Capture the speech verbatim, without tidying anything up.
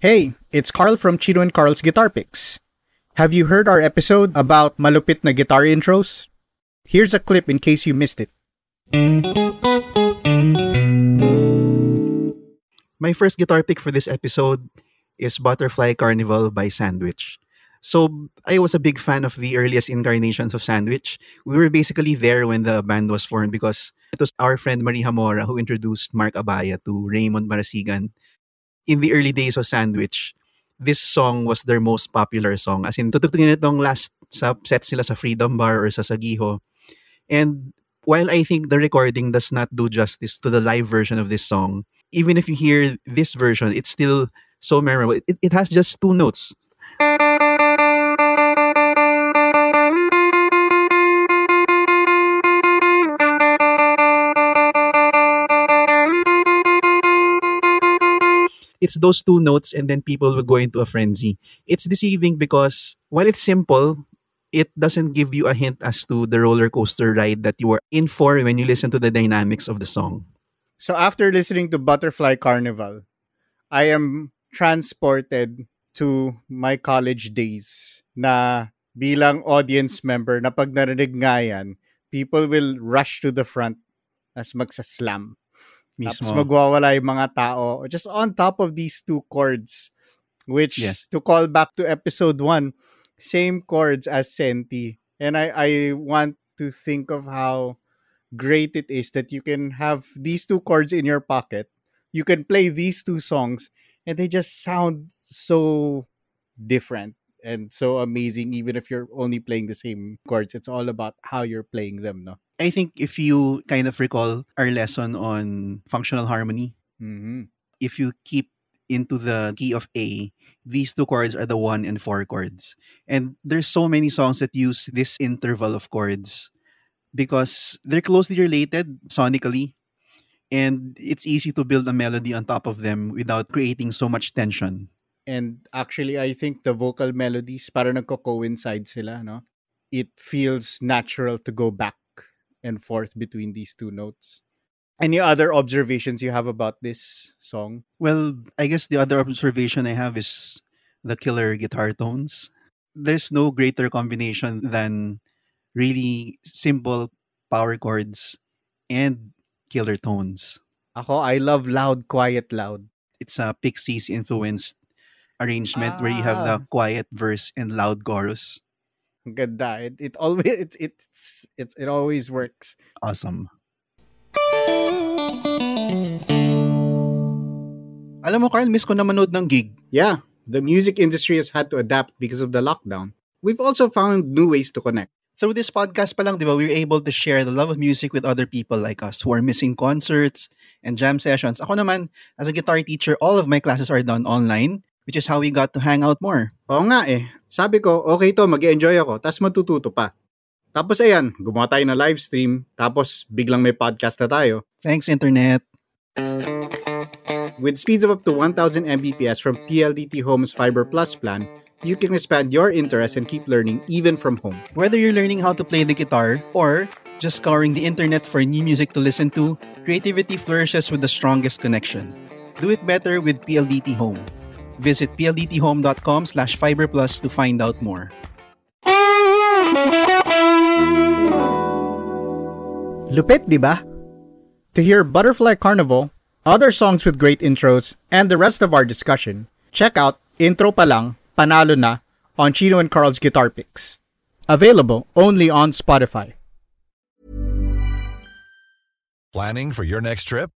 Hey, it's Carl from Chido and Carl's Guitar Picks. Have you heard our episode about malupit na guitar intros? Here's a clip in case you missed it. My first guitar pick for this episode is Butterfly Carnival by Sandwich. So, I was a big fan of the earliest incarnations of Sandwich. We were basically there when the band was formed because it was our friend Maria Mora who introduced Mark Abaya to Raymond Marasigan. In the early days of Sandwich, this song was their most popular song. As in, tutugtugin itong last sa sets nila sa Freedom Bar or sa Sagiho. And while I think the recording does not do justice to the live version of this song, even if you hear this version, it's still so memorable. It, it has just two notes. It's those two notes and then people will go into a frenzy. It's deceiving because while it's simple, it doesn't give you a hint as to the roller coaster ride that you were in for when you listen to the dynamics of the song. So after listening to Butterfly Carnival, I am transported to my college days na bilang audience member na pag narinig nga yan, people will rush to the front as magsaslam. Mismo. Tapos magwawala yung mga tao just on top of these two chords, which, yes, to call back to episode one, same chords as Senti. And I, I want to think of how great it is that you can have these two chords in your pocket. You can play these two songs and they just sound so different and so amazing even if you're only playing the same chords. It's all about how you're playing them, no? I think if you kind of recall our lesson on functional harmony, mm-hmm. if you keep into the key of A, these two chords are the one and four chords. And there's so many songs that use this interval of chords because they're closely related sonically and it's easy to build a melody on top of them without creating so much tension. And actually, I think the vocal melodies, parang nagko-coincide sila, no? It feels natural to go back and forth between these two notes. Any other observations you have about this song? Well, I guess the other observation I have is the killer guitar tones. There's no greater combination than really simple power chords and killer tones. Ako, I love loud, quiet, loud. It's a Pixies influenced arrangement ah. where you have the quiet verse and loud chorus. Ganda. It it always it it's it it always works. Awesome. Alam mo, Carl, miss ko na manood ng gig. Yeah, the music industry has had to adapt because of the lockdown. We've also found new ways to connect. Through this podcast pa lang, di ba, we were able to share the love of music with other people like us who are missing concerts and jam sessions. Ako naman, as a guitar teacher, all of my classes are done online, which is how we got to hang out more. Oo nga eh. Sabi ko, okay to, mag-enjoy ako, tapos matututo pa. Tapos ayan, gumawa tayo na live stream, tapos biglang may podcast na tayo. Thanks, Internet! With speeds of up to one thousand megabits per second from P L D T Home's Fiber Plus plan, you can expand your interest and keep learning even from home. Whether you're learning how to play the guitar or just scouring the internet for new music to listen to, creativity flourishes with the strongest connection. Do it better with P L D T Home. Visit P L D T home dot com slash fiber plus to find out more. Lupit, di ba? To hear Butterfly Carnival, other songs with great intros, and the rest of our discussion, check out Intro Palang Panalo Na on Chido and Carl's Guitar Picks. Available only on Spotify. Planning for your next trip?